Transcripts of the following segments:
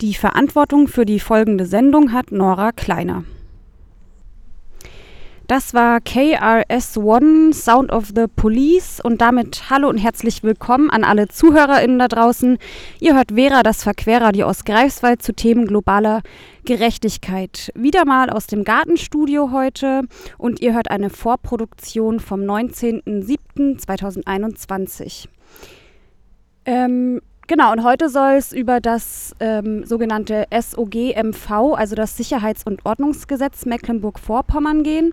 Die Verantwortung für die folgende Sendung hat Nora Kleiner. Das war KRS One, Sound of the Police, und damit hallo und herzlich willkommen an alle ZuhörerInnen da draußen. Ihr hört Vera, das Verquerradio aus Greifswald zu Themen globaler Gerechtigkeit. Wieder mal aus dem Gartenstudio heute, und ihr hört eine Vorproduktion vom 19.07.2021. Genau, und heute soll es über das sogenannte SOG-MV, also das Sicherheits- und Ordnungsgesetz Mecklenburg-Vorpommern gehen.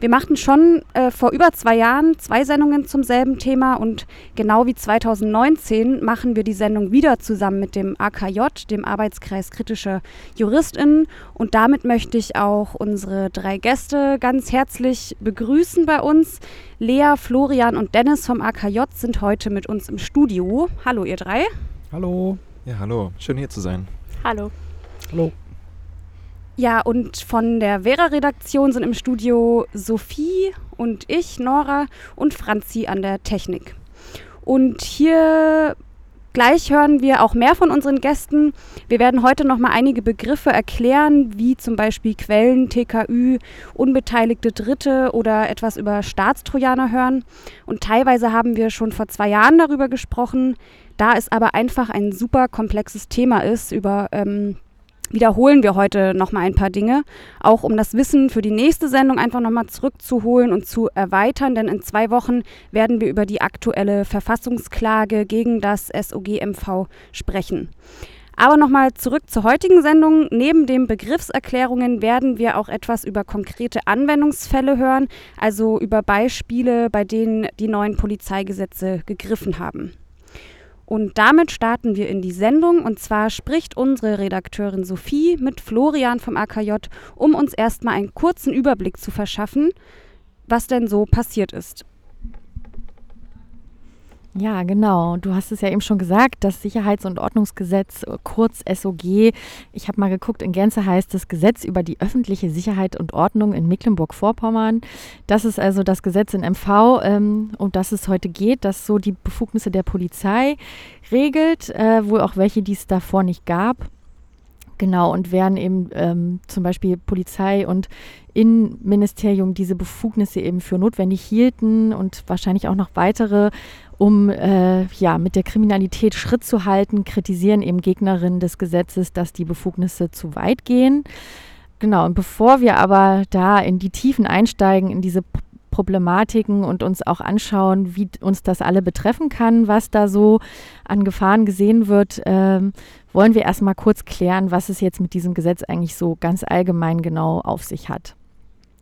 Wir machten schon vor über 2 Jahren 2 Sendungen zum selben Thema, und genau wie 2019 machen wir die Sendung wieder zusammen mit dem AKJ, dem Arbeitskreis Kritische JuristInnen. Und damit möchte ich auch unsere 3 Gäste ganz herzlich begrüßen bei uns. Lea, Florian und Dennis vom AKJ sind heute mit uns im Studio. Hallo ihr 3. Hallo. Ja, hallo. Schön hier zu sein. Hallo. Hallo. Ja, und von der Vera-Redaktion sind im Studio Sophie und ich, Nora, und Franzi an der Technik. Und hier gleich hören wir auch mehr von unseren Gästen. Wir werden heute nochmal einige Begriffe erklären, wie zum Beispiel Quellen, TKÜ, unbeteiligte Dritte oder etwas über Staatstrojaner hören. Und teilweise haben wir schon vor 2 Jahren darüber gesprochen. Da es aber einfach ein super komplexes Thema ist, wiederholen wir heute nochmal ein paar Dinge, auch um das Wissen für die nächste Sendung einfach nochmal zurückzuholen und zu erweitern, denn in 2 Wochen werden wir über die aktuelle Verfassungsklage gegen das SOG-MV sprechen. Aber nochmal zurück zur heutigen Sendung. Neben den Begriffserklärungen werden wir auch etwas über konkrete Anwendungsfälle hören, also über Beispiele, bei denen die neuen Polizeigesetze gegriffen haben. Und damit starten wir in die Sendung, und zwar spricht unsere Redakteurin Sophie mit Florian vom AKJ, um uns erstmal einen kurzen Überblick zu verschaffen, was denn so passiert ist. Ja, genau. Du hast es ja eben schon gesagt, das Sicherheits- und Ordnungsgesetz, kurz SOG. Ich habe mal geguckt, in Gänze heißt das Gesetz über die öffentliche Sicherheit und Ordnung in Mecklenburg-Vorpommern. Das ist also das Gesetz in MV, um das es heute geht, das so die Befugnisse der Polizei regelt, wohl auch welche, die es davor nicht gab. Genau, und wären eben zum Beispiel Polizei und Innenministerium diese Befugnisse eben für notwendig hielten und wahrscheinlich auch noch weitere, um mit der Kriminalität Schritt zu halten, kritisieren eben Gegnerinnen des Gesetzes, dass die Befugnisse zu weit gehen. Genau, und bevor wir aber da in die Tiefen einsteigen, in diese Problematiken, und uns auch anschauen, wie uns das alle betreffen kann, was da so an Gefahren gesehen wird, wollen wir erstmal kurz klären, was es jetzt mit diesem Gesetz eigentlich so ganz allgemein genau auf sich hat.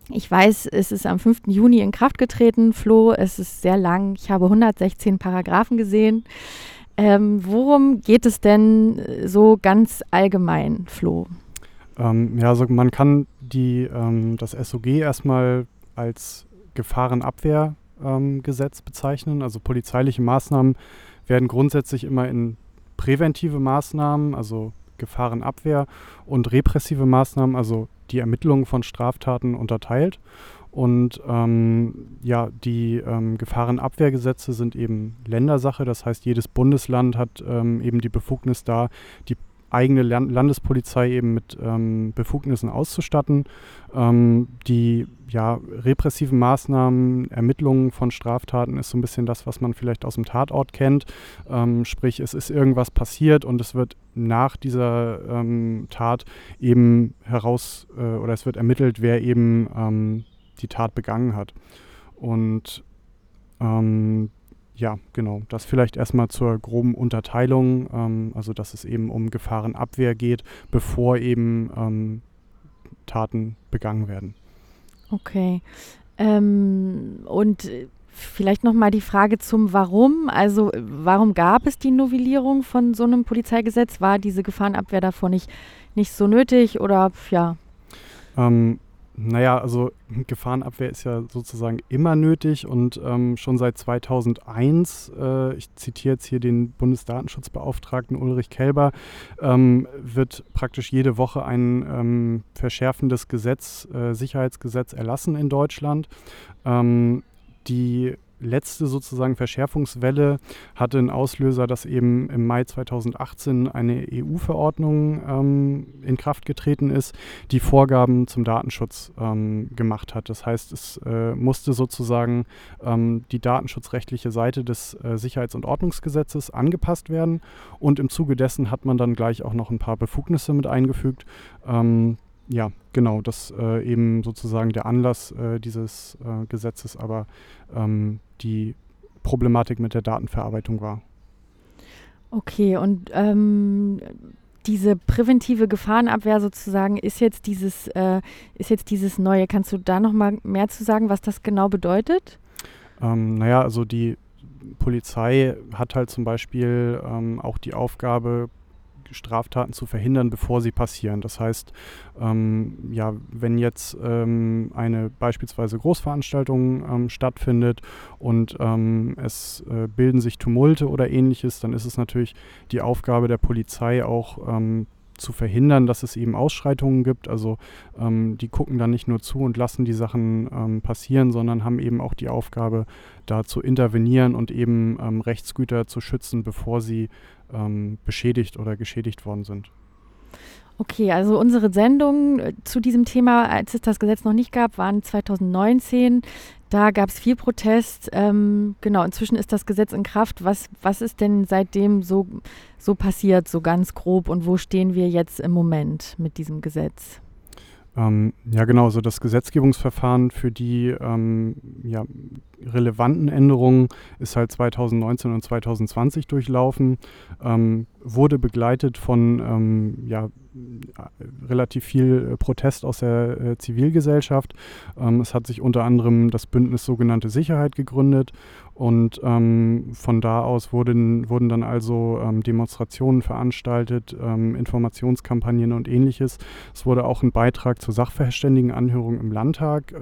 Ich weiß, es ist am 5. Juni in Kraft getreten, Flo, es ist sehr lang, ich habe 116 Paragraphen gesehen. Worum geht es denn so ganz allgemein, Flo? Also man kann das SOG erstmal als Gefahrenabwehrgesetz bezeichnen. Also polizeiliche Maßnahmen werden grundsätzlich immer in präventive Maßnahmen, also Gefahrenabwehr, und repressive Maßnahmen, also die Ermittlung von Straftaten, unterteilt. Und die Gefahrenabwehrgesetze sind eben Ländersache. Das heißt, jedes Bundesland hat eben die Befugnis, da die eigene Landespolizei eben mit Befugnissen auszustatten. Die repressiven Maßnahmen, Ermittlungen von Straftaten ist so ein bisschen das, was man vielleicht aus dem Tatort kennt. Sprich, es ist irgendwas passiert und es wird nach dieser Tat eben es wird ermittelt, wer eben die Tat begangen hat. Und das vielleicht erstmal zur groben Unterteilung, also dass es eben um Gefahrenabwehr geht, bevor eben Taten begangen werden. Okay. Und vielleicht nochmal die Frage zum Warum. Also warum gab es die Novellierung von so einem Polizeigesetz? War diese Gefahrenabwehr davor nicht so nötig oder ja? Also Gefahrenabwehr ist ja sozusagen immer nötig, und schon seit 2001, ich zitiere jetzt hier den Bundesdatenschutzbeauftragten Ulrich Kelber, wird praktisch jede Woche ein verschärfendes Sicherheitsgesetz erlassen in Deutschland. Die letzte sozusagen Verschärfungswelle hatte einen Auslöser, dass eben im Mai 2018 eine EU-Verordnung in Kraft getreten ist, die Vorgaben zum Datenschutz gemacht hat. Das heißt, es musste sozusagen die datenschutzrechtliche Seite des Sicherheits- und Ordnungsgesetzes angepasst werden, und im Zuge dessen hat man dann gleich auch noch ein paar Befugnisse mit eingefügt. Ja, genau, das eben sozusagen der Anlass dieses Gesetzes, aber die Problematik mit der Datenverarbeitung war. Okay, und diese präventive Gefahrenabwehr sozusagen ist jetzt dieses Neue. Kannst du da noch mal mehr zu sagen, was das genau bedeutet? Naja, also die Polizei hat halt zum Beispiel auch die Aufgabe, Straftaten zu verhindern, bevor sie passieren. Das heißt, ja, wenn jetzt eine beispielsweise Großveranstaltung stattfindet und es bilden sich Tumulte oder Ähnliches, dann ist es natürlich die Aufgabe der Polizei auch zu verhindern, dass es eben Ausschreitungen gibt. Also die gucken dann nicht nur zu und lassen die Sachen passieren, sondern haben eben auch die Aufgabe, da zu intervenieren und eben Rechtsgüter zu schützen, bevor sie beschädigt oder geschädigt worden sind. Okay, also unsere Sendungen zu diesem Thema, als es das Gesetz noch nicht gab, waren 2019. Da gab es viel Protest. Genau, inzwischen ist das Gesetz in Kraft. Was ist denn seitdem so passiert, so ganz grob? Und wo stehen wir jetzt im Moment mit diesem Gesetz? Ja, genau, so das Gesetzgebungsverfahren für die ja, relevanten Änderungen ist halt 2019 und 2020 durchlaufen, wurde begleitet von ja, relativ viel Protest aus der Zivilgesellschaft. Es hat sich unter anderem das Bündnis sogenannte Sicherheit gegründet, und von da aus wurden dann also Demonstrationen veranstaltet, Informationskampagnen und Ähnliches. Es wurde auch ein Beitrag zur Sachverständigenanhörung im Landtag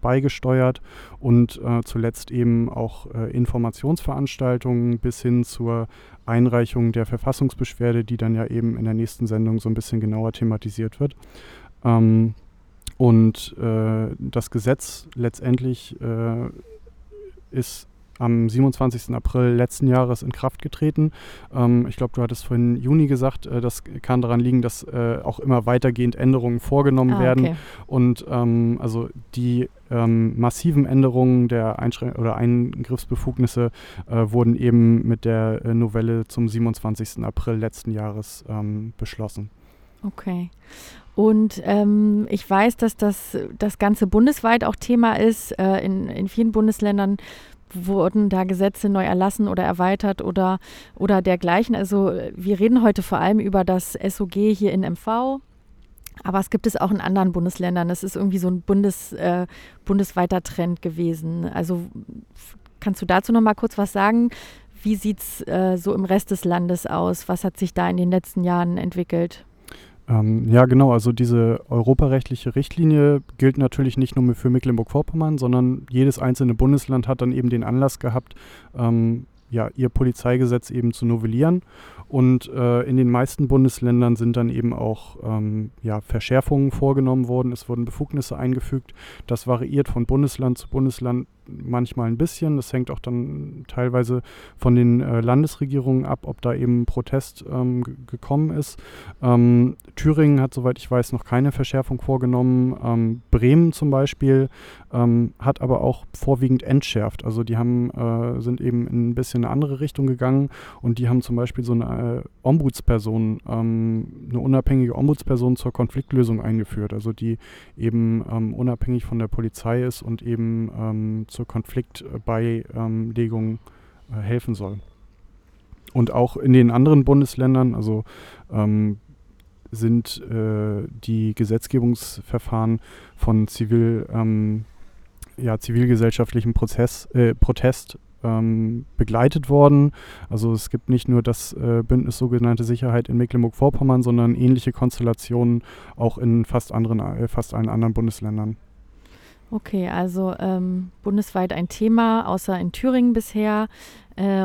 beigesteuert und zuletzt eben auch Informationsveranstaltungen bis hin zur Einreichung der Verfassungsbeschwerde, die dann ja eben in der nächsten Sendung so ein bisschen genauer thematisiert wird. Und das Gesetz letztendlich ist am 27. April letzten Jahres in Kraft getreten. Ich glaube, du hattest vorhin Juni gesagt, das kann daran liegen, dass auch immer weitergehend Änderungen vorgenommen werden. Okay. Und also die massiven Änderungen der Eingriffsbefugnisse wurden eben mit der Novelle zum 27. April letzten Jahres beschlossen. Okay. Und ich weiß, dass das Ganze bundesweit auch Thema ist. In vielen Bundesländern wurden da Gesetze neu erlassen oder erweitert oder dergleichen. Also wir reden heute vor allem über das SOG hier in MV, aber es gibt es auch in anderen Bundesländern. Das ist irgendwie so ein bundesweiter Trend gewesen. Also kannst du dazu noch mal kurz was sagen? Wie sieht es so im Rest des Landes aus? Was hat sich da in den letzten Jahren entwickelt? Ja, genau. Also diese europarechtliche Richtlinie gilt natürlich nicht nur für Mecklenburg-Vorpommern, sondern jedes einzelne Bundesland hat dann eben den Anlass gehabt, ja, ihr Polizeigesetz eben zu novellieren. Und in den meisten Bundesländern sind dann eben auch ja, Verschärfungen vorgenommen worden. Es wurden Befugnisse eingefügt. Das variiert von Bundesland zu Bundesland manchmal ein bisschen. Das hängt auch dann teilweise von den Landesregierungen ab, ob da eben Protest gekommen ist. Thüringen hat, soweit ich weiß, noch keine Verschärfung vorgenommen. Bremen zum Beispiel hat aber auch vorwiegend entschärft. Also die sind eben in ein bisschen eine andere Richtung gegangen, und die haben zum Beispiel so eine Ombudsperson, eine unabhängige Ombudsperson zur Konfliktlösung eingeführt. Also die eben unabhängig von der Polizei ist und eben zur Konfliktbeilegung helfen soll. Und auch in den anderen Bundesländern, also sind die Gesetzgebungsverfahren von zivilgesellschaftlichem Protest begleitet worden. Also es gibt nicht nur das Bündnis sogenannte Sicherheit in Mecklenburg-Vorpommern, sondern ähnliche Konstellationen auch in fast allen anderen Bundesländern. Okay, also bundesweit ein Thema, außer in Thüringen bisher,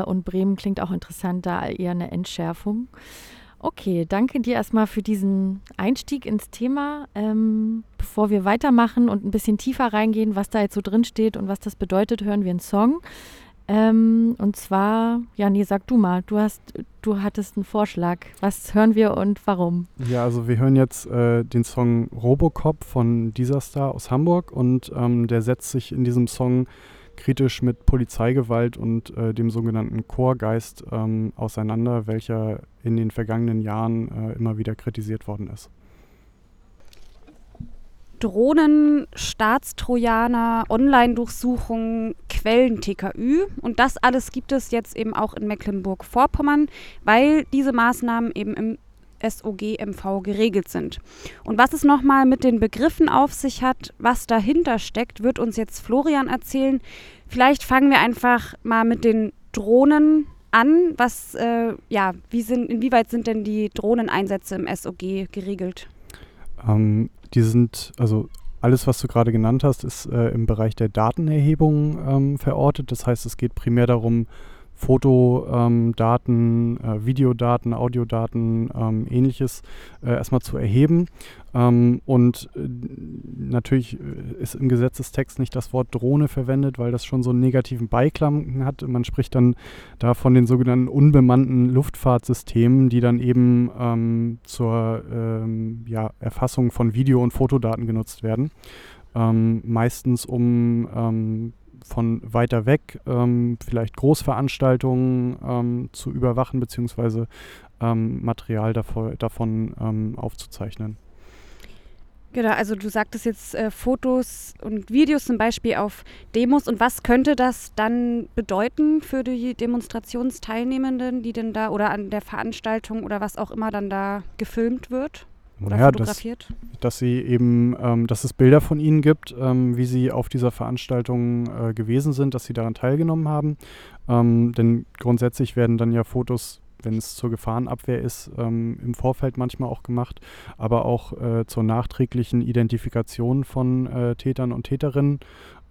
und Bremen klingt auch interessant, da eher eine Entschärfung. Okay, danke dir erstmal für diesen Einstieg ins Thema. Bevor wir weitermachen und ein bisschen tiefer reingehen, was da jetzt so drin steht und was das bedeutet, hören wir einen Song. Und zwar, sag du mal, du hattest einen Vorschlag. Was hören wir und warum? Ja, also wir hören jetzt den Song Robocop von Disaster aus Hamburg und der setzt sich in diesem Song kritisch mit Polizeigewalt und dem sogenannten Chorgeist auseinander, welcher in den vergangenen Jahren immer wieder kritisiert worden ist. Drohnen, Staatstrojaner, Online-Durchsuchungen, Quellen-TKÜ und das alles gibt es jetzt eben auch in Mecklenburg-Vorpommern, weil diese Maßnahmen eben im SOGMV geregelt sind. Und was es nochmal mit den Begriffen auf sich hat, was dahinter steckt, wird uns jetzt Florian erzählen. Vielleicht fangen wir einfach mal mit den Drohnen an. Inwieweit sind denn die Drohneneinsätze im SOG geregelt? Alles, was du gerade genannt hast, ist im Bereich der Datenerhebung verortet. Das heißt, es geht primär darum, Fotodaten, Videodaten, Audiodaten, ähnliches erstmal zu erheben. Natürlich ist im Gesetzestext nicht das Wort Drohne verwendet, weil das schon so einen negativen Beiklang hat. Man spricht dann da von den sogenannten unbemannten Luftfahrtsystemen, die dann eben zur Erfassung von Video- und Fotodaten genutzt werden. Meistens um von weiter weg, vielleicht Großveranstaltungen zu überwachen bzw. Material davon aufzuzeichnen. Genau, also du sagtest jetzt Fotos und Videos zum Beispiel auf Demos. Und was könnte das dann bedeuten für die Demonstrationsteilnehmenden, die denn da oder an der Veranstaltung oder was auch immer dann da gefilmt wird? Oder fotografiert? Dass sie eben, dass es Bilder von ihnen gibt, wie sie auf dieser Veranstaltung gewesen sind, dass sie daran teilgenommen haben. Denn grundsätzlich werden dann ja Fotos, wenn es zur Gefahrenabwehr ist, im Vorfeld manchmal auch gemacht, aber auch zur nachträglichen Identifikation von Tätern und Täterinnen.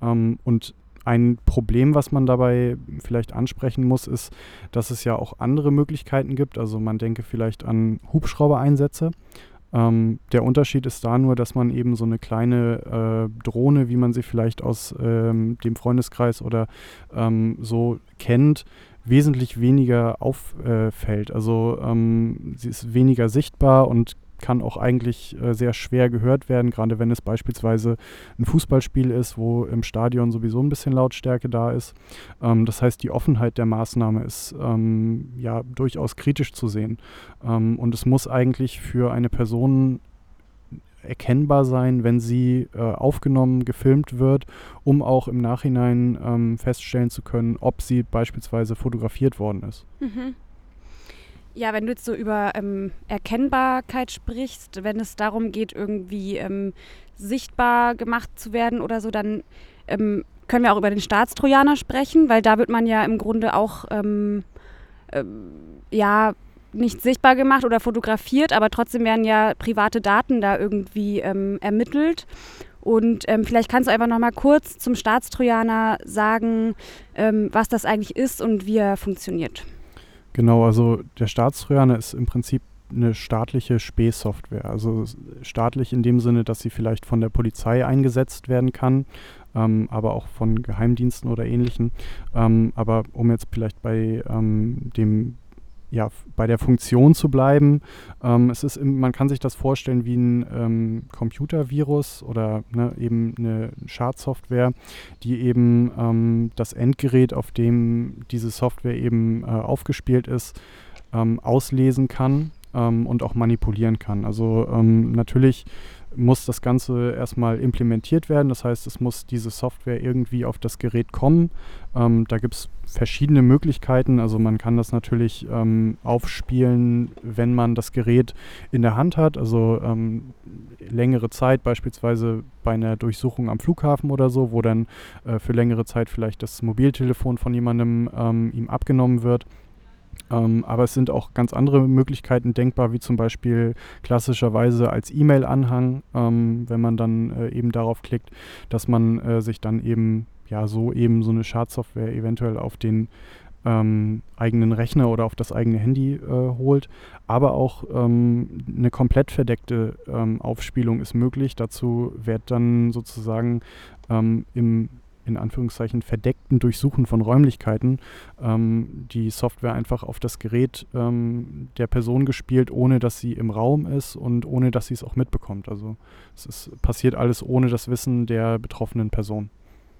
Ein Problem, was man dabei vielleicht ansprechen muss, ist, dass es ja auch andere Möglichkeiten gibt. Also man denke vielleicht an Hubschraubereinsätze. Der Unterschied ist da nur, dass man eben so eine kleine Drohne, wie man sie vielleicht aus dem Freundeskreis oder so kennt, wesentlich weniger auffällt. Sie ist weniger sichtbar und kann auch eigentlich sehr schwer gehört werden, gerade wenn es beispielsweise ein Fußballspiel ist, wo im Stadion sowieso ein bisschen Lautstärke da ist. Das heißt, die Offenheit der Maßnahme ist durchaus kritisch zu sehen. Und es muss eigentlich für eine Person erkennbar sein, wenn sie aufgenommen, gefilmt wird, um auch im Nachhinein feststellen zu können, ob sie beispielsweise fotografiert worden ist. Mhm. Ja, wenn du jetzt so über Erkennbarkeit sprichst, wenn es darum geht, irgendwie sichtbar gemacht zu werden oder so, dann können wir auch über den Staatstrojaner sprechen, weil da wird man ja im Grunde auch nicht sichtbar gemacht oder fotografiert, aber trotzdem werden ja private Daten da irgendwie ermittelt. Und vielleicht kannst du einfach noch mal kurz zum Staatstrojaner sagen, was das eigentlich ist und wie er funktioniert. Genau, also der Staatstrojaner ist im Prinzip eine staatliche Spähsoftware. Also staatlich in dem Sinne, dass sie vielleicht von der Polizei eingesetzt werden kann, aber auch von Geheimdiensten oder Ähnlichen. Aber um jetzt vielleicht bei bei der Funktion zu bleiben, man kann sich das vorstellen wie ein Computervirus oder eben eine Schadsoftware, die eben das Endgerät, auf dem diese Software eben aufgespielt ist, auslesen kann und auch manipulieren kann. Also natürlich muss das Ganze erstmal implementiert werden. Das heißt, es muss diese Software irgendwie auf das Gerät kommen. Da gibt es verschiedene Möglichkeiten. Also man kann das natürlich aufspielen, wenn man das Gerät in der Hand hat. Also längere Zeit, beispielsweise bei einer Durchsuchung am Flughafen oder so, wo dann für längere Zeit vielleicht das Mobiltelefon von jemandem ihm abgenommen wird. Aber es sind auch ganz andere Möglichkeiten denkbar, wie zum Beispiel klassischerweise als E-Mail-Anhang, wenn man dann eben darauf klickt, dass man sich dann eben so eine Schadsoftware eventuell auf den eigenen Rechner oder auf das eigene Handy holt. Aber auch eine komplett verdeckte Aufspielung ist möglich. Dazu wird dann sozusagen im, in Anführungszeichen, verdeckten Durchsuchen von Räumlichkeiten die Software einfach auf das Gerät der Person gespielt, ohne dass sie im Raum ist und ohne dass sie es auch mitbekommt. Also es ist, passiert alles ohne das Wissen der betroffenen Person.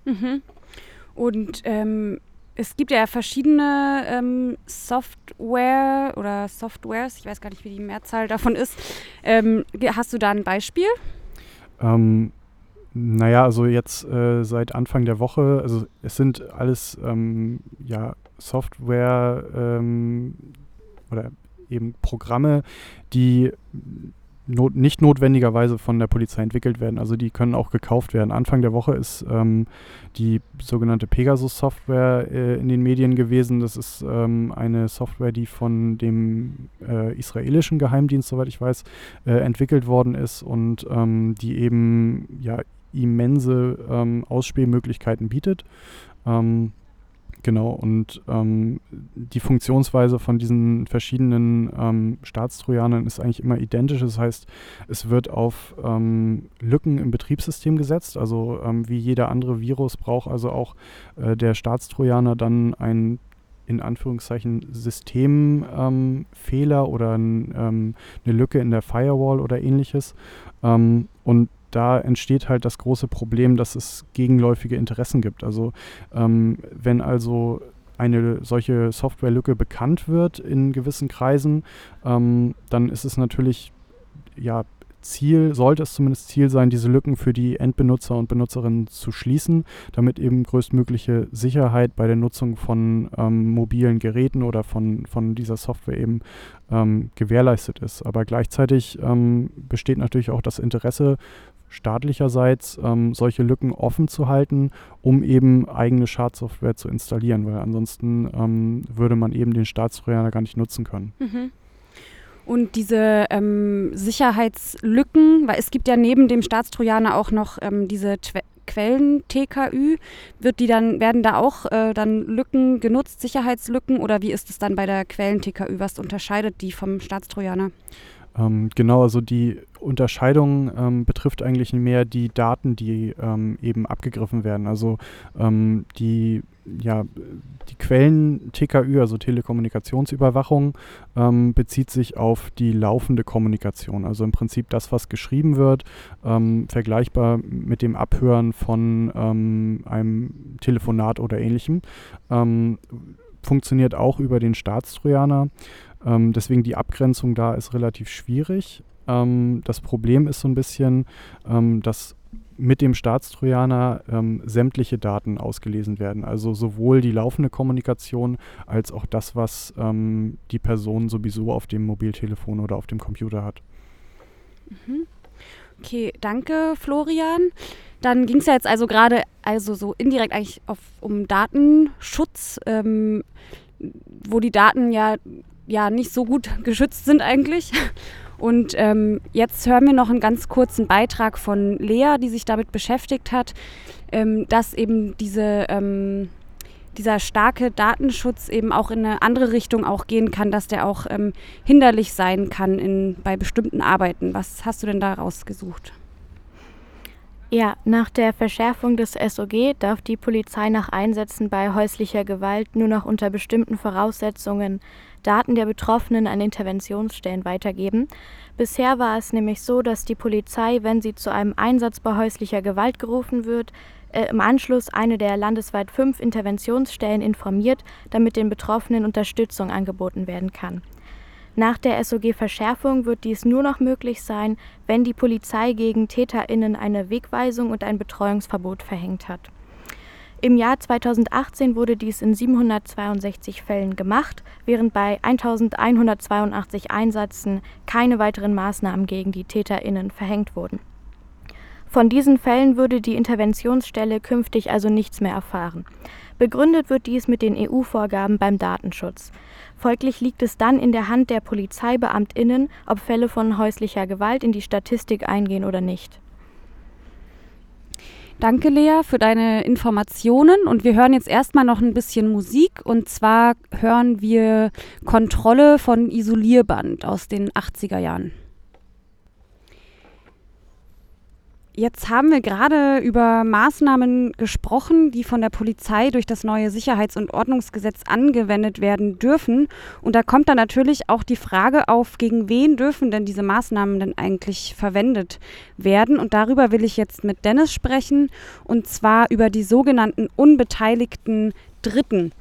Mhm. Und es gibt ja verschiedene Software oder Softwares, ich weiß gar nicht, wie die Mehrzahl davon ist. Hast du da ein Beispiel? Naja, also jetzt seit Anfang der Woche, also es sind alles Software oder eben Programme, die nicht notwendigerweise von der Polizei entwickelt werden. Also die können auch gekauft werden. Anfang der Woche ist die sogenannte Pegasus-Software in den Medien gewesen. Das ist eine Software, die von dem israelischen Geheimdienst, soweit ich weiß, entwickelt worden ist und die eben ja immense Ausspähmöglichkeiten bietet. Genau, und die Funktionsweise von diesen verschiedenen Staatstrojanern ist eigentlich immer identisch. Das heißt, es wird auf Lücken im Betriebssystem gesetzt. Also wie jeder andere Virus braucht also auch der Staatstrojaner dann ein, in Anführungszeichen, Systemfehler oder eine Lücke in der Firewall oder ähnliches. Und da entsteht halt das große Problem, dass es gegenläufige Interessen gibt. Also wenn also eine solche Softwarelücke bekannt wird in gewissen Kreisen, dann ist es natürlich sollte es zumindest Ziel sein, diese Lücken für die Endbenutzer und Benutzerinnen zu schließen, damit eben größtmögliche Sicherheit bei der Nutzung von mobilen Geräten oder von dieser Software eben gewährleistet ist. Aber gleichzeitig besteht natürlich auch das Interesse staatlicherseits, solche Lücken offen zu halten, um eben eigene Schadsoftware zu installieren, weil ansonsten würde man eben den Staatstrojaner gar nicht nutzen können. Mhm. Und diese Sicherheitslücken, weil es gibt ja neben dem Staatstrojaner auch noch diese Quellen TKÜ, werden da auch dann Lücken genutzt, Sicherheitslücken, oder wie ist es dann bei der Quellen TKÜ? Was unterscheidet die vom Staatstrojaner? Genau, also die Unterscheidung betrifft eigentlich mehr die Daten, die eben abgegriffen werden. Also die Quellen TKÜ, also Telekommunikationsüberwachung, bezieht sich auf die laufende Kommunikation. Also im Prinzip das, was geschrieben wird, vergleichbar mit dem Abhören von einem Telefonat oder ähnlichem. Funktioniert auch über den Staatstrojaner. Deswegen die Abgrenzung da ist relativ schwierig. Das Problem ist so ein bisschen, dass mit dem Staatstrojaner sämtliche Daten ausgelesen werden. Also sowohl die laufende Kommunikation als auch das, was die Person sowieso auf dem Mobiltelefon oder auf dem Computer hat. Mhm. Okay, danke Florian. Dann ging es ja jetzt also gerade so indirekt eigentlich um Datenschutz, wo die Daten ja nicht so gut geschützt sind eigentlich. Und jetzt hören wir noch einen ganz kurzen Beitrag von Lea, die sich damit beschäftigt hat, dass eben dieser starke Datenschutz eben auch in eine andere Richtung auch gehen kann, dass der auch hinderlich sein kann bei bestimmten Arbeiten. Was hast du denn da rausgesucht? Ja, nach der Verschärfung des SOG darf die Polizei nach Einsätzen bei häuslicher Gewalt nur noch unter bestimmten Voraussetzungen Daten der Betroffenen an Interventionsstellen weitergeben. Bisher war es nämlich so, dass die Polizei, wenn sie zu einem Einsatz bei häuslicher Gewalt gerufen wird, im Anschluss eine der landesweit 5 Interventionsstellen informiert, damit den Betroffenen Unterstützung angeboten werden kann. Nach der SOG-Verschärfung wird dies nur noch möglich sein, wenn die Polizei gegen TäterInnen eine Wegweisung und ein Betreuungsverbot verhängt hat. Im Jahr 2018 wurde dies in 762 Fällen gemacht, während bei 1182 Einsätzen keine weiteren Maßnahmen gegen die TäterInnen verhängt wurden. Von diesen Fällen würde die Interventionsstelle künftig also nichts mehr erfahren. Begründet wird dies mit den EU-Vorgaben beim Datenschutz. Folglich liegt es dann in der Hand der PolizeibeamtInnen, ob Fälle von häuslicher Gewalt in die Statistik eingehen oder nicht. Danke, Lea, für deine Informationen. Und wir hören jetzt erstmal noch ein bisschen Musik. Und zwar hören wir Kontrolle von Isolierband aus den 80er Jahren. Jetzt haben wir gerade über Maßnahmen gesprochen, die von der Polizei durch das neue Sicherheits- und Ordnungsgesetz angewendet werden dürfen. Und da kommt dann natürlich auch die Frage auf, gegen wen dürfen denn diese Maßnahmen denn eigentlich verwendet werden? Und darüber will ich jetzt mit Dennis sprechen, und zwar über die sogenannten unbeteiligten Dritten.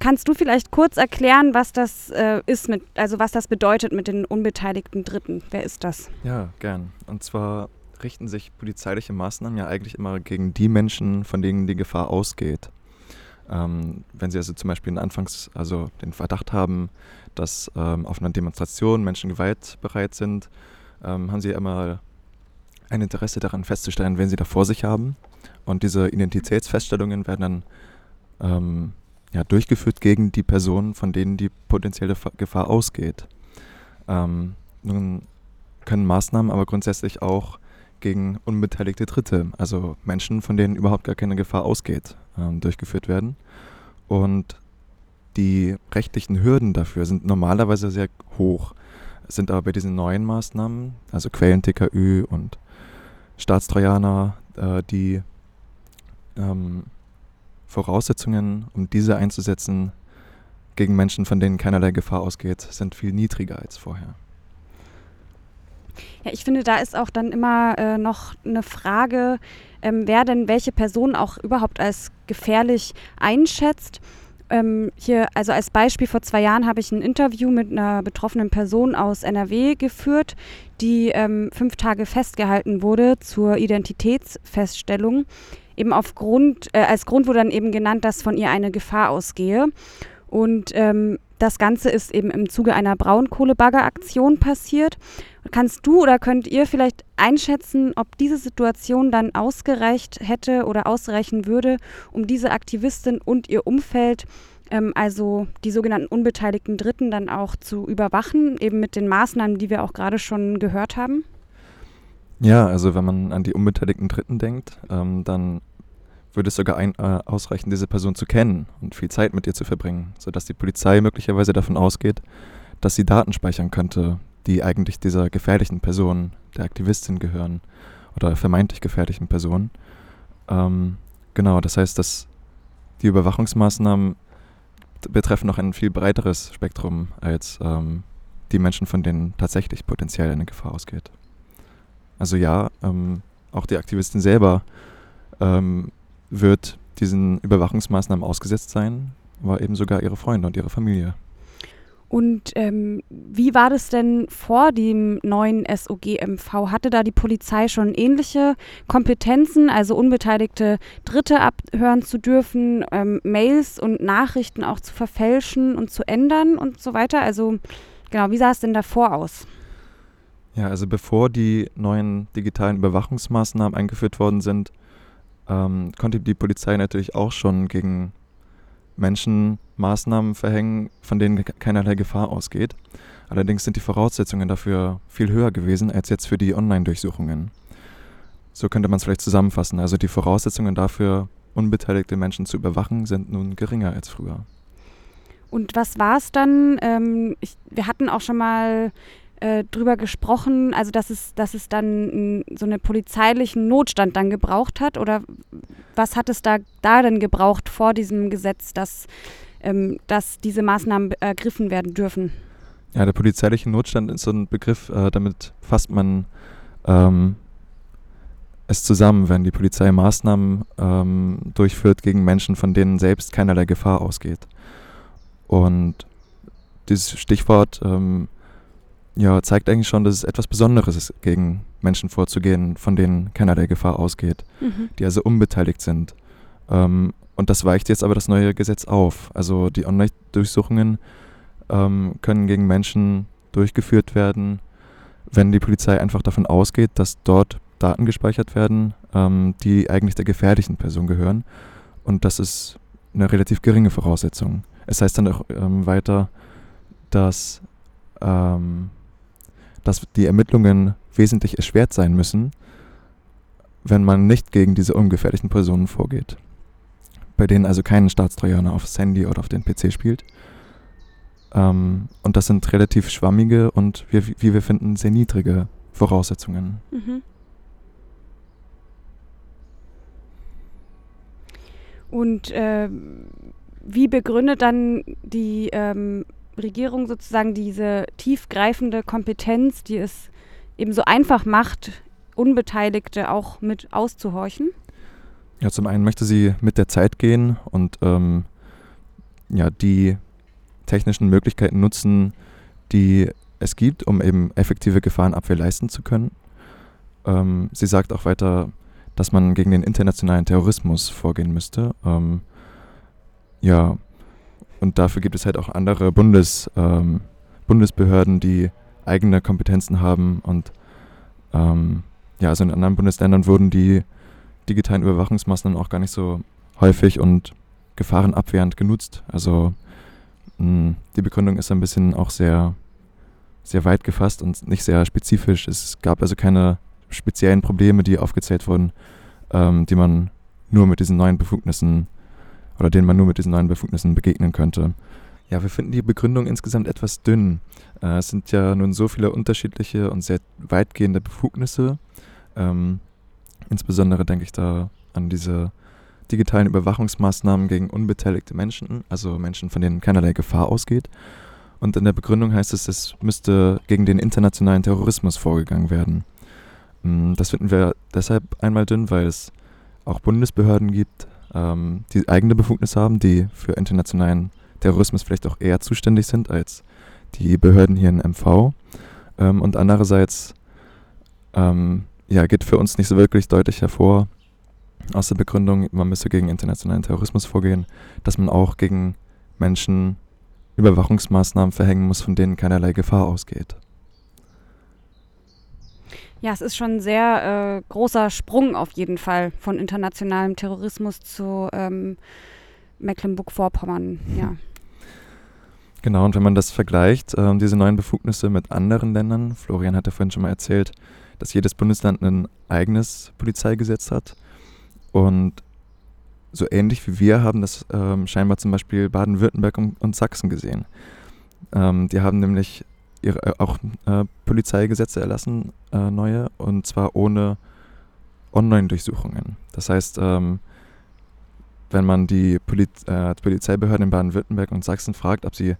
Kannst du vielleicht kurz erklären, was das was das bedeutet mit den unbeteiligten Dritten? Wer ist das? Ja, gern. Und zwar richten sich polizeiliche Maßnahmen ja eigentlich immer gegen die Menschen, von denen die Gefahr ausgeht. Wenn sie also zum Beispiel den Verdacht haben, dass auf einer Demonstration Menschen gewaltbereit sind, haben sie immer ein Interesse daran festzustellen, wen sie da vor sich haben. Und diese Identitätsfeststellungen werden dann durchgeführt gegen die Personen, von denen die potenzielle Gefahr ausgeht. Nun können Maßnahmen aber grundsätzlich auch gegen unbeteiligte Dritte, also Menschen, von denen überhaupt gar keine Gefahr ausgeht, durchgeführt werden. Und die rechtlichen Hürden dafür sind normalerweise sehr hoch, sind aber bei diesen neuen Maßnahmen, also Quellen-TKÜ und Staatstrojaner, die Voraussetzungen, um diese einzusetzen, gegen Menschen, von denen keinerlei Gefahr ausgeht, sind viel niedriger als vorher. Ja, ich finde, da ist auch dann immer noch eine Frage, wer denn welche Person auch überhaupt als gefährlich einschätzt. Hier, also als Beispiel, vor 2 Jahren habe ich ein Interview mit einer betroffenen Person aus NRW geführt, die 5 Tage festgehalten wurde zur Identitätsfeststellung. Eben als Grund wurde dann eben genannt, dass von ihr eine Gefahr ausgehe. Und das Ganze ist eben im Zuge einer Braunkohlebaggeraktion passiert. Kannst du oder könnt ihr vielleicht einschätzen, ob diese Situation dann ausgereicht hätte oder ausreichen würde, um diese Aktivistin und ihr Umfeld, also die sogenannten unbeteiligten Dritten, dann auch zu überwachen, eben mit den Maßnahmen, die wir auch gerade schon gehört haben? Ja, also wenn man an die unbeteiligten Dritten denkt, dann würde es sogar ausreichen, diese Person zu kennen und viel Zeit mit ihr zu verbringen, sodass die Polizei möglicherweise davon ausgeht, dass sie Daten speichern könnte, die eigentlich dieser gefährlichen Person, der Aktivistin gehören oder vermeintlich gefährlichen Person. Das heißt, dass die Überwachungsmaßnahmen betreffen noch ein viel breiteres Spektrum als die Menschen, von denen tatsächlich potenziell eine Gefahr ausgeht. Also ja, auch die Aktivistin selber wird diesen Überwachungsmaßnahmen ausgesetzt sein, aber eben sogar ihre Freunde und ihre Familie. Und wie war das denn vor dem neuen SOGMV? Hatte da die Polizei schon ähnliche Kompetenzen, also unbeteiligte Dritte abhören zu dürfen, Mails und Nachrichten auch zu verfälschen und zu ändern und so weiter? Also genau, wie sah es denn davor aus? Ja, also bevor die neuen digitalen Überwachungsmaßnahmen eingeführt worden sind, konnte die Polizei natürlich auch schon gegen Menschen Maßnahmen verhängen, von denen keinerlei Gefahr ausgeht. Allerdings sind die Voraussetzungen dafür viel höher gewesen als jetzt für die Online-Durchsuchungen. So könnte man es vielleicht zusammenfassen. Also die Voraussetzungen dafür, unbeteiligte Menschen zu überwachen, sind nun geringer als früher. Und was war es dann? Wir hatten auch schon mal drüber gesprochen, also dass es dann so einen polizeilichen Notstand dann gebraucht hat, oder was hat es da denn gebraucht vor diesem Gesetz, dass diese Maßnahmen ergriffen werden dürfen? Ja, der polizeiliche Notstand ist so ein Begriff, damit fasst man es zusammen, wenn die Polizei Maßnahmen durchführt gegen Menschen, von denen selbst keinerlei Gefahr ausgeht. Und dieses Stichwort zeigt eigentlich schon, dass es etwas Besonderes ist, gegen Menschen vorzugehen, von denen keinerlei Gefahr ausgeht, die also unbeteiligt sind. Und das weicht jetzt aber das neue Gesetz auf. Also die Online-Durchsuchungen können gegen Menschen durchgeführt werden, wenn die Polizei einfach davon ausgeht, dass dort Daten gespeichert werden, die eigentlich der gefährlichen Person gehören. Und das ist eine relativ geringe Voraussetzung. Es heißt dann auch weiter, dass die Ermittlungen wesentlich erschwert sein müssen, wenn man nicht gegen diese ungefährlichen Personen vorgeht, bei denen also kein Staatstrojaner aufs Handy oder auf den PC spielt. Und das sind relativ schwammige und, wie wir finden, sehr niedrige Voraussetzungen. Mhm. Und wie begründet dann die Regierung sozusagen diese tiefgreifende Kompetenz, die es eben so einfach macht, Unbeteiligte auch mit auszuhorchen? Ja, zum einen möchte sie mit der Zeit gehen und die technischen Möglichkeiten nutzen, die es gibt, um eben effektive Gefahrenabwehr leisten zu können. Sie sagt auch weiter, dass man gegen den internationalen Terrorismus vorgehen müsste. Und dafür gibt es halt auch andere Bundesbehörden, die eigene Kompetenzen haben und also in anderen Bundesländern wurden die digitalen Überwachungsmaßnahmen auch gar nicht so häufig und gefahrenabwehrend genutzt. Also die Begründung ist ein bisschen auch sehr, sehr weit gefasst und nicht sehr spezifisch. Es gab also keine speziellen Probleme, die aufgezählt wurden, denen man nur mit diesen neuen Befugnissen begegnen könnte. Ja, wir finden die Begründung insgesamt etwas dünn. Es sind ja nun so viele unterschiedliche und sehr weitgehende Befugnisse. Insbesondere denke ich da an diese digitalen Überwachungsmaßnahmen gegen unbeteiligte Menschen, also Menschen, von denen keinerlei Gefahr ausgeht. Und in der Begründung heißt es, es müsste gegen den internationalen Terrorismus vorgegangen werden. Das finden wir deshalb einmal dünn, weil es auch Bundesbehörden gibt, die eigene Befugnisse haben, die für internationalen Terrorismus vielleicht auch eher zuständig sind als die Behörden hier in MV. Und andererseits geht für uns nicht so wirklich deutlich hervor aus der Begründung, man müsse gegen internationalen Terrorismus vorgehen, dass man auch gegen Menschen Überwachungsmaßnahmen verhängen muss, von denen keinerlei Gefahr ausgeht. Ja, es ist schon ein sehr großer Sprung auf jeden Fall von internationalem Terrorismus zu Mecklenburg-Vorpommern, ja. Genau, und wenn man das vergleicht, diese neuen Befugnisse mit anderen Ländern, Florian hat ja vorhin schon mal erzählt, dass jedes Bundesland ein eigenes Polizeigesetz hat und so ähnlich wie wir haben das scheinbar zum Beispiel Baden-Württemberg und Sachsen gesehen. Die haben nämlich auch Polizeigesetze erlassen, neue, und zwar ohne Online-Durchsuchungen. Das heißt, wenn man die Polizeibehörden in Baden-Württemberg und Sachsen fragt, ob sie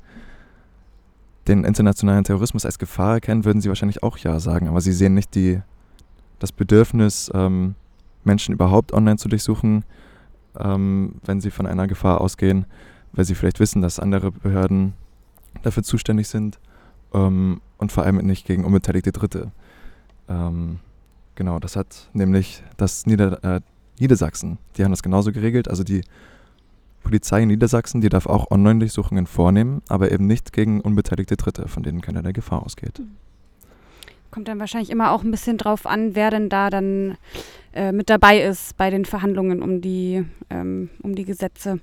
den internationalen Terrorismus als Gefahr erkennen, würden sie wahrscheinlich auch ja sagen. Aber sie sehen nicht das Bedürfnis, Menschen überhaupt online zu durchsuchen, wenn sie von einer Gefahr ausgehen, weil sie vielleicht wissen, dass andere Behörden dafür zuständig sind und vor allem nicht gegen unbeteiligte Dritte. Genau, das hat nämlich das Niedersachsen, die haben das genauso geregelt, also die Polizei in Niedersachsen, die darf auch Online-Durchsuchungen vornehmen, aber eben nicht gegen unbeteiligte Dritte, von denen keinerlei Gefahr ausgeht. Kommt dann wahrscheinlich immer auch ein bisschen drauf an, wer denn da dann mit dabei ist bei den Verhandlungen um die Gesetze.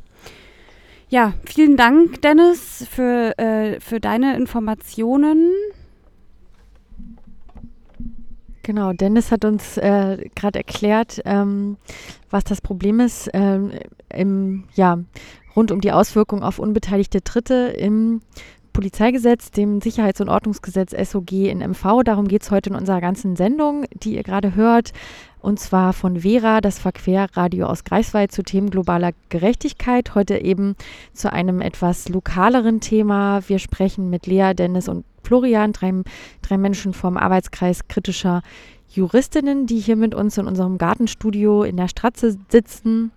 Ja, vielen Dank, Dennis, für deine Informationen. Genau, Dennis hat uns gerade erklärt, was das Problem ist rund um die Auswirkungen auf unbeteiligte Dritte im Polizeigesetz, dem Sicherheits- und Ordnungsgesetz SOG in MV. Darum geht es heute in unserer ganzen Sendung, die ihr gerade hört, und zwar von Vera, das Verquerradio aus Greifswald zu Themen globaler Gerechtigkeit. Heute eben zu einem etwas lokaleren Thema. Wir sprechen mit Lea, Dennis und Florian, drei Menschen vom Arbeitskreis Kritischer JuristInnen, die hier mit uns in unserem Gartenstudio in der Stratze sitzen.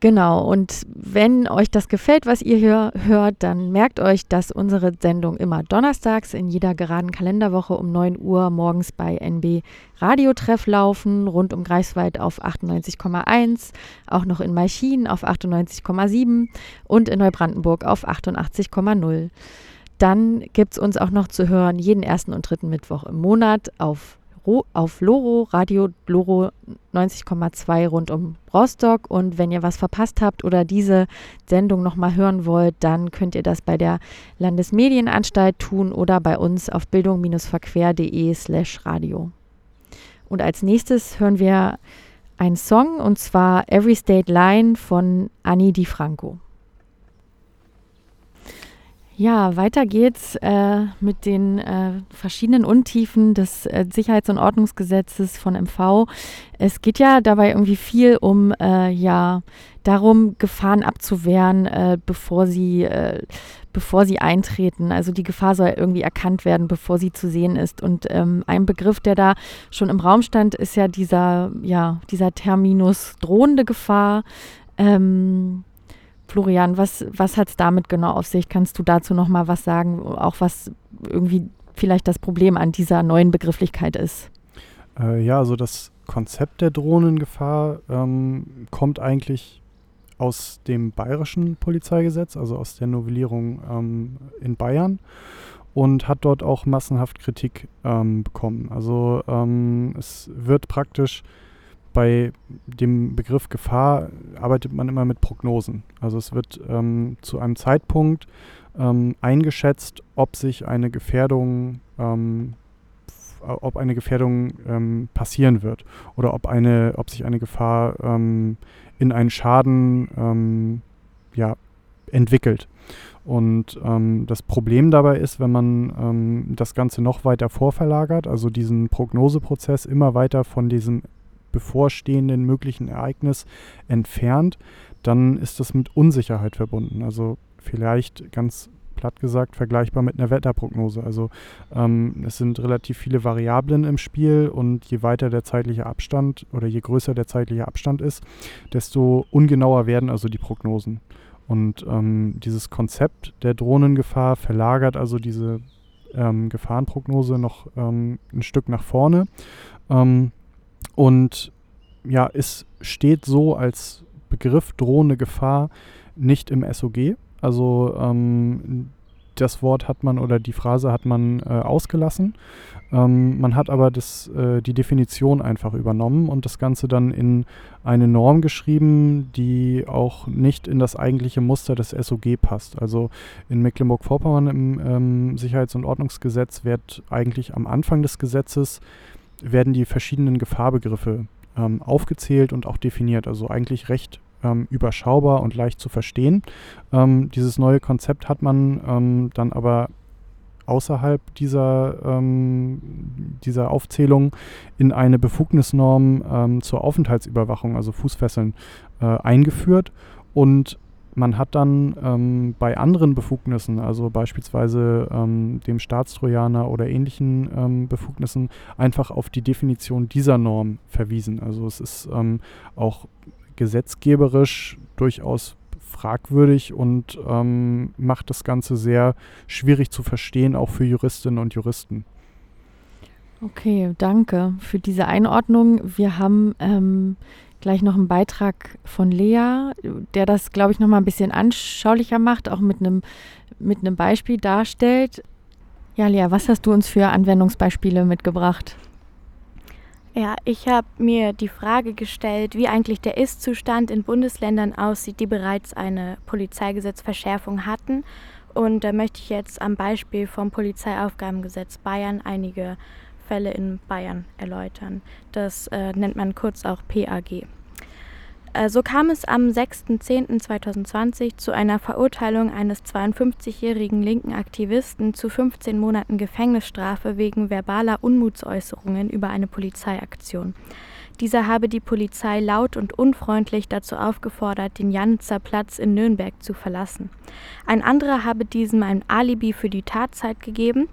Genau, und wenn euch das gefällt, was ihr hier hört, dann merkt euch, dass unsere Sendung immer donnerstags in jeder geraden Kalenderwoche um 9 Uhr morgens bei NB Radiotreff laufen, rund um Greifswald auf 98,1, auch noch in Malchin auf 98,7 und in Neubrandenburg auf 88,0. Dann gibt es uns auch noch zu hören jeden ersten und dritten Mittwoch im Monat auf Loro, Radio Loro 90,2 rund um Rostock. Und wenn ihr was verpasst habt oder diese Sendung nochmal hören wollt, dann könnt ihr das bei der Landesmedienanstalt tun oder bei uns auf bildung-verquer.de/radio. Und als nächstes hören wir einen Song, und zwar Every State Line von Ani DiFranco. Ja, weiter geht's mit den verschiedenen Untiefen des Sicherheits- und Ordnungsgesetzes von MV. Es geht ja dabei irgendwie viel um, darum, Gefahren abzuwehren, bevor sie eintreten. Also die Gefahr soll irgendwie erkannt werden, bevor sie zu sehen ist. Und ein Begriff, der da schon im Raum stand, ist ja dieser Terminus drohende Gefahr. Florian, was hat es damit genau auf sich? Kannst du dazu noch mal was sagen, auch was irgendwie vielleicht das Problem an dieser neuen Begrifflichkeit ist? Also das Konzept der drohenden Gefahr kommt eigentlich aus dem bayerischen Polizeigesetz, also aus der Novellierung in Bayern, und hat dort auch massenhaft Kritik bekommen. Also es wird praktisch... Bei dem Begriff Gefahr arbeitet man immer mit Prognosen. Also es wird zu einem Zeitpunkt eingeschätzt, ob sich eine Gefährdung, passieren wird oder ob sich eine Gefahr in einen Schaden entwickelt. Und das Problem dabei ist, wenn man das Ganze noch weiter vorverlagert, also diesen Prognoseprozess immer weiter von diesem bevorstehenden möglichen Ereignis entfernt, dann ist das mit Unsicherheit verbunden. Also vielleicht ganz platt gesagt vergleichbar mit einer Wetterprognose. Also es sind relativ viele Variablen im Spiel, und je weiter der zeitliche Abstand oder je größer der zeitliche Abstand ist, desto ungenauer werden also die Prognosen. Und dieses Konzept der drohenden Gefahr verlagert also diese Gefahrenprognose noch ein Stück nach vorne. Es steht so als Begriff drohende Gefahr nicht im SOG. Also das Wort hat man oder die Phrase hat man ausgelassen. Man hat aber die Definition einfach übernommen und das Ganze dann in eine Norm geschrieben, die auch nicht in das eigentliche Muster des SOG passt. Also in Mecklenburg-Vorpommern im Sicherheits- und Ordnungsgesetz wird eigentlich am Anfang des Gesetzes werden die verschiedenen Gefahrbegriffe aufgezählt und auch definiert, also eigentlich recht überschaubar und leicht zu verstehen. Dieses neue Konzept hat man dann aber außerhalb dieser Aufzählung in eine Befugnisnorm zur Aufenthaltsüberwachung, also Fußfesseln, eingeführt, und man hat dann bei anderen Befugnissen, also beispielsweise dem Staatstrojaner oder ähnlichen Befugnissen, einfach auf die Definition dieser Norm verwiesen. Also es ist auch gesetzgeberisch durchaus fragwürdig und macht das Ganze sehr schwierig zu verstehen, auch für Juristinnen und Juristen. Okay, danke für diese Einordnung. Wir haben... gleich noch einen Beitrag von Lea, der das, glaube ich, noch mal ein bisschen anschaulicher macht, auch mit einem Beispiel darstellt. Ja, Lea, was hast du uns für Anwendungsbeispiele mitgebracht? Ja, ich habe mir die Frage gestellt, wie eigentlich der Ist-Zustand in Bundesländern aussieht, die bereits eine Polizeigesetzverschärfung hatten. Und da möchte ich jetzt am Beispiel vom Polizeiaufgabengesetz Bayern einige Fälle in Bayern erläutern. Das nennt man kurz auch PAG. So kam es am 6.10.2020 zu einer Verurteilung eines 52-jährigen linken Aktivisten zu 15 Monaten Gefängnisstrafe wegen verbaler Unmutsäußerungen über eine Polizeiaktion. Dieser habe die Polizei laut und unfreundlich dazu aufgefordert, den Janzerplatz in Nürnberg zu verlassen. Ein anderer habe diesem ein Alibi für die Tatzeit gegeben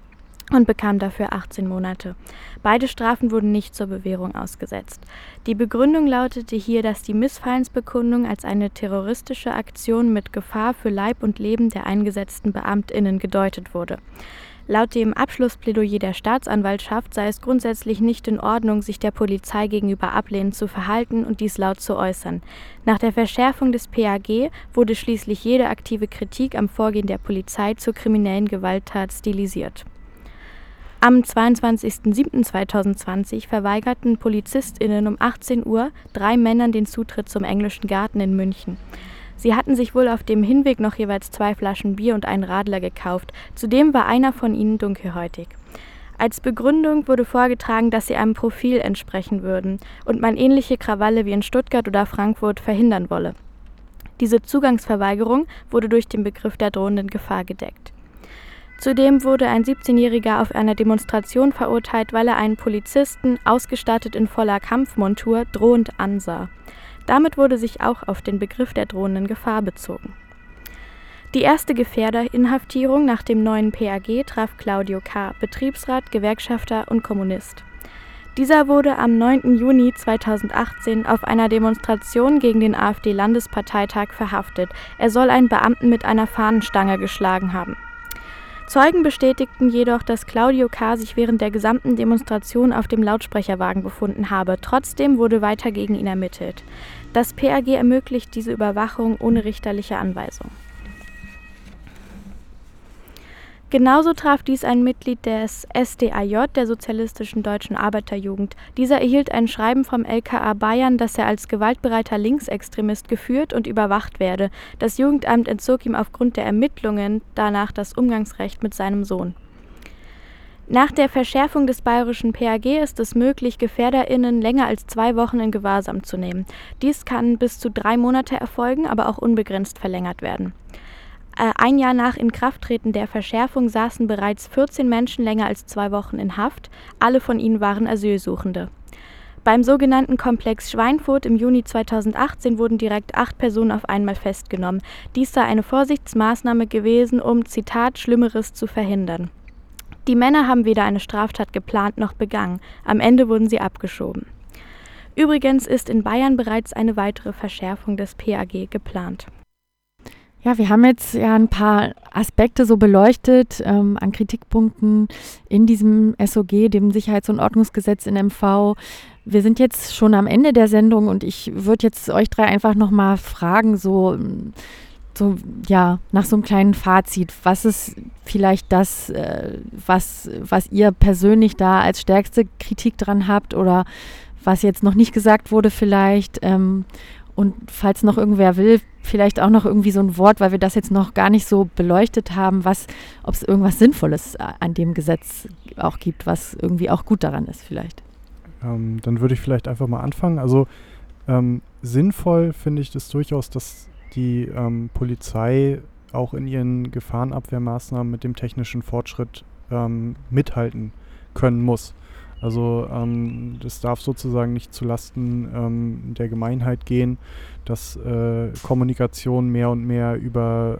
und bekam dafür 18 Monate. Beide Strafen wurden nicht zur Bewährung ausgesetzt. Die Begründung lautete hier, dass die Missfallensbekundung als eine terroristische Aktion mit Gefahr für Leib und Leben der eingesetzten BeamtInnen gedeutet wurde. Laut dem Abschlussplädoyer der Staatsanwaltschaft sei es grundsätzlich nicht in Ordnung, sich der Polizei gegenüber ablehnend zu verhalten und dies laut zu äußern. Nach der Verschärfung des PAG wurde schließlich jede aktive Kritik am Vorgehen der Polizei zur kriminellen Gewalttat stilisiert. Am 22.07.2020 verweigerten PolizistInnen um 18 Uhr 3 Männern den Zutritt zum Englischen Garten in München. Sie hatten sich wohl auf dem Hinweg noch jeweils 2 Flaschen Bier und einen Radler gekauft. Zudem war einer von ihnen dunkelhäutig. Als Begründung wurde vorgetragen, dass sie einem Profil entsprechen würden und man ähnliche Krawalle wie in Stuttgart oder Frankfurt verhindern wolle. Diese Zugangsverweigerung wurde durch den Begriff der drohenden Gefahr gedeckt. Zudem wurde ein 17-Jähriger auf einer Demonstration verurteilt, weil er einen Polizisten, ausgestattet in voller Kampfmontur, drohend ansah. Damit wurde sich auch auf den Begriff der drohenden Gefahr bezogen. Die erste Gefährderinhaftierung nach dem neuen PAG traf Claudio K., Betriebsrat, Gewerkschafter und Kommunist. Dieser wurde am 9. Juni 2018 auf einer Demonstration gegen den AfD-Landesparteitag verhaftet. Er soll einen Beamten mit einer Fahnenstange geschlagen haben. Zeugen bestätigten jedoch, dass Claudio K. sich während der gesamten Demonstration auf dem Lautsprecherwagen befunden habe. Trotzdem wurde weiter gegen ihn ermittelt. Das PAG ermöglicht diese Überwachung ohne richterliche Anweisung. Genauso traf dies ein Mitglied des SDAJ, der Sozialistischen Deutschen Arbeiterjugend. Dieser erhielt ein Schreiben vom LKA Bayern, dass er als gewaltbereiter Linksextremist geführt und überwacht werde. Das Jugendamt entzog ihm aufgrund der Ermittlungen danach das Umgangsrecht mit seinem Sohn. Nach der Verschärfung des bayerischen PAG ist es möglich, GefährderInnen länger als 2 Wochen in Gewahrsam zu nehmen. Dies kann bis zu 3 Monate erfolgen, aber auch unbegrenzt verlängert werden. Ein Jahr nach Inkrafttreten der Verschärfung saßen bereits 14 Menschen länger als 2 Wochen in Haft. Alle von ihnen waren Asylsuchende. Beim sogenannten Komplex Schweinfurt im Juni 2018 wurden direkt 8 Personen auf einmal festgenommen. Dies sei eine Vorsichtsmaßnahme gewesen, um, Zitat, Schlimmeres zu verhindern. Die Männer haben weder eine Straftat geplant noch begangen. Am Ende wurden sie abgeschoben. Übrigens ist in Bayern bereits eine weitere Verschärfung des PAG geplant. Ja, wir haben jetzt ja ein paar Aspekte so beleuchtet an Kritikpunkten in diesem SOG, dem Sicherheits- und Ordnungsgesetz in MV. Wir sind jetzt schon am Ende der Sendung und ich würde jetzt euch 3 einfach nochmal fragen, so ja, nach so einem kleinen Fazit. Was ist vielleicht das, was ihr persönlich da als stärkste Kritik dran habt oder was jetzt noch nicht gesagt wurde vielleicht? Und falls noch irgendwer will, vielleicht auch noch irgendwie so ein Wort, weil wir das jetzt noch gar nicht so beleuchtet haben, ob es irgendwas Sinnvolles an dem Gesetz auch gibt, was irgendwie auch gut daran ist vielleicht. Dann würde ich vielleicht einfach mal anfangen. Also sinnvoll finde ich das durchaus, dass die Polizei auch in ihren Gefahrenabwehrmaßnahmen mit dem technischen Fortschritt mithalten können muss. Also das darf sozusagen nicht zulasten der Gemeinheit gehen, dass Kommunikation mehr und mehr über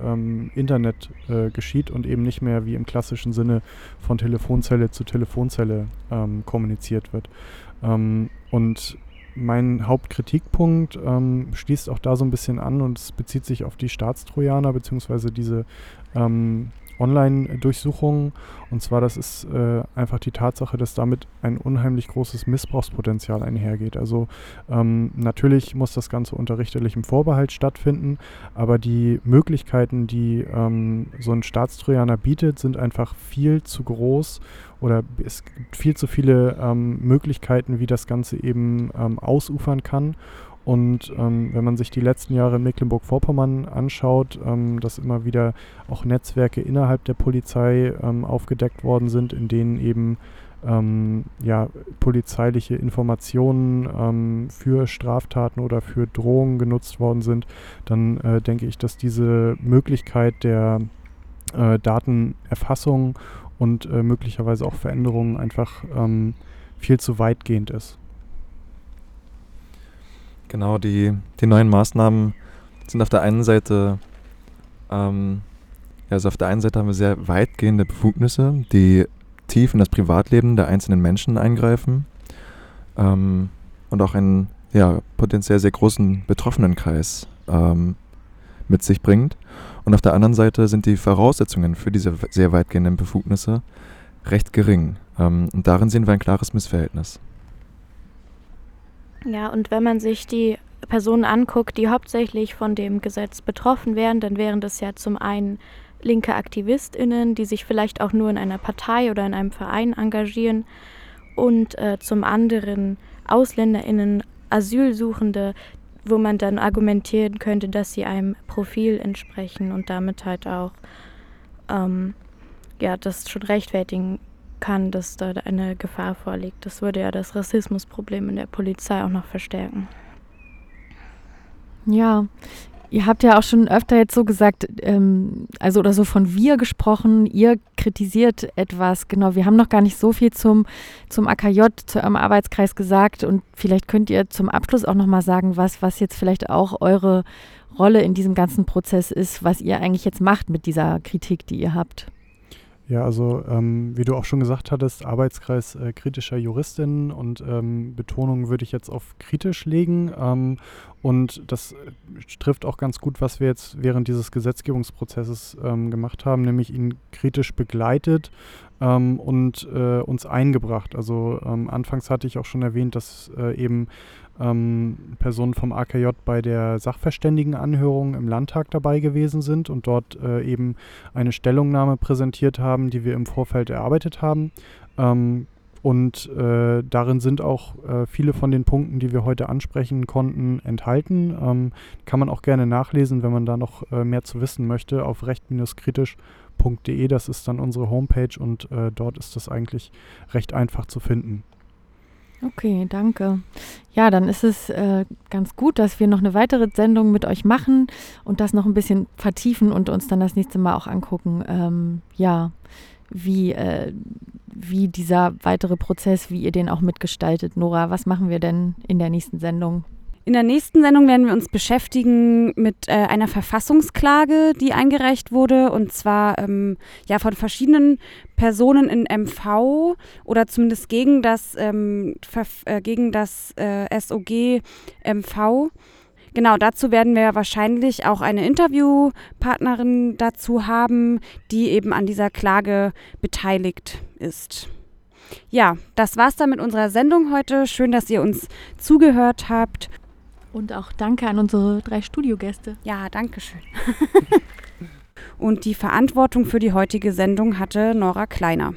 Internet geschieht und eben nicht mehr wie im klassischen Sinne von Telefonzelle zu Telefonzelle kommuniziert wird. Und mein Hauptkritikpunkt schließt auch da so ein bisschen an und es bezieht sich auf die Staatstrojaner bzw. diese Online-Durchsuchungen, und zwar das ist einfach die Tatsache, dass damit ein unheimlich großes Missbrauchspotenzial einhergeht. Also natürlich muss das Ganze unter richterlichem Vorbehalt stattfinden, aber die Möglichkeiten, die so ein Staatstrojaner bietet, sind einfach viel zu groß oder es gibt viel zu viele Möglichkeiten, wie das Ganze eben ausufern kann. Und wenn man sich die letzten Jahre in Mecklenburg-Vorpommern anschaut, dass immer wieder auch Netzwerke innerhalb der Polizei aufgedeckt worden sind, in denen eben polizeiliche Informationen für Straftaten oder für Drohungen genutzt worden sind, dann denke ich, dass diese Möglichkeit der Datenerfassung und möglicherweise auch Veränderungen einfach viel zu weitgehend ist. Genau, die neuen Maßnahmen sind auf der einen Seite, auf der einen Seite haben wir sehr weitgehende Befugnisse, die tief in das Privatleben der einzelnen Menschen eingreifen und auch einen potenziell sehr großen Betroffenenkreis mit sich bringt. Und auf der anderen Seite sind die Voraussetzungen für diese sehr weitgehenden Befugnisse recht gering. Und darin sehen wir ein klares Missverhältnis. Ja, und wenn man sich die Personen anguckt, die hauptsächlich von dem Gesetz betroffen wären, dann wären das ja zum einen linke AktivistInnen, die sich vielleicht auch nur in einer Partei oder in einem Verein engagieren und zum anderen AusländerInnen, Asylsuchende, wo man dann argumentieren könnte, dass sie einem Profil entsprechen und damit halt auch das schon rechtfertigen kann, dass da eine Gefahr vorliegt. Das würde ja das Rassismusproblem in der Polizei auch noch verstärken. Ja, ihr habt ja auch schon öfter jetzt so gesagt, oder so von wir gesprochen, ihr kritisiert etwas. Genau, wir haben noch gar nicht so viel zum AKJ, zu eurem Arbeitskreis gesagt und vielleicht könnt ihr zum Abschluss auch nochmal sagen, was jetzt vielleicht auch eure Rolle in diesem ganzen Prozess ist, was ihr eigentlich jetzt macht mit dieser Kritik, die ihr habt. Ja, also wie du auch schon gesagt hattest, Arbeitskreis kritischer JuristInnen und Betonung würde ich jetzt auf kritisch legen und das trifft auch ganz gut, was wir jetzt während dieses Gesetzgebungsprozesses gemacht haben, nämlich ihn kritisch begleitet und uns eingebracht. Also anfangs hatte ich auch schon erwähnt, dass eben Personen vom AKJ bei der Sachverständigenanhörung im Landtag dabei gewesen sind und dort eben eine Stellungnahme präsentiert haben, die wir im Vorfeld erarbeitet haben. Und darin sind auch viele von den Punkten, die wir heute ansprechen konnten, enthalten. Kann man auch gerne nachlesen, wenn man da noch mehr zu wissen möchte, auf recht-kritisch.de. Das ist dann unsere Homepage und dort ist das eigentlich recht einfach zu finden. Okay, danke. Ja, dann ist es ganz gut, dass wir noch eine weitere Sendung mit euch machen und das noch ein bisschen vertiefen und uns dann das nächste Mal auch angucken, wie dieser weitere Prozess, wie ihr den auch mitgestaltet. Nora, was machen wir denn in der nächsten Sendung? In der nächsten Sendung werden wir uns beschäftigen mit einer Verfassungsklage, die eingereicht wurde und zwar von verschiedenen Personen in MV oder zumindest gegen das SOG MV. Genau, dazu werden wir wahrscheinlich auch eine Interviewpartnerin dazu haben, die eben an dieser Klage beteiligt ist. Ja, das war's dann mit unserer Sendung heute. Schön, dass ihr uns zugehört habt. Und auch danke an unsere 3 Studiogäste. Ja, danke schön. Und die Verantwortung für die heutige Sendung hatte Nora Kleiner.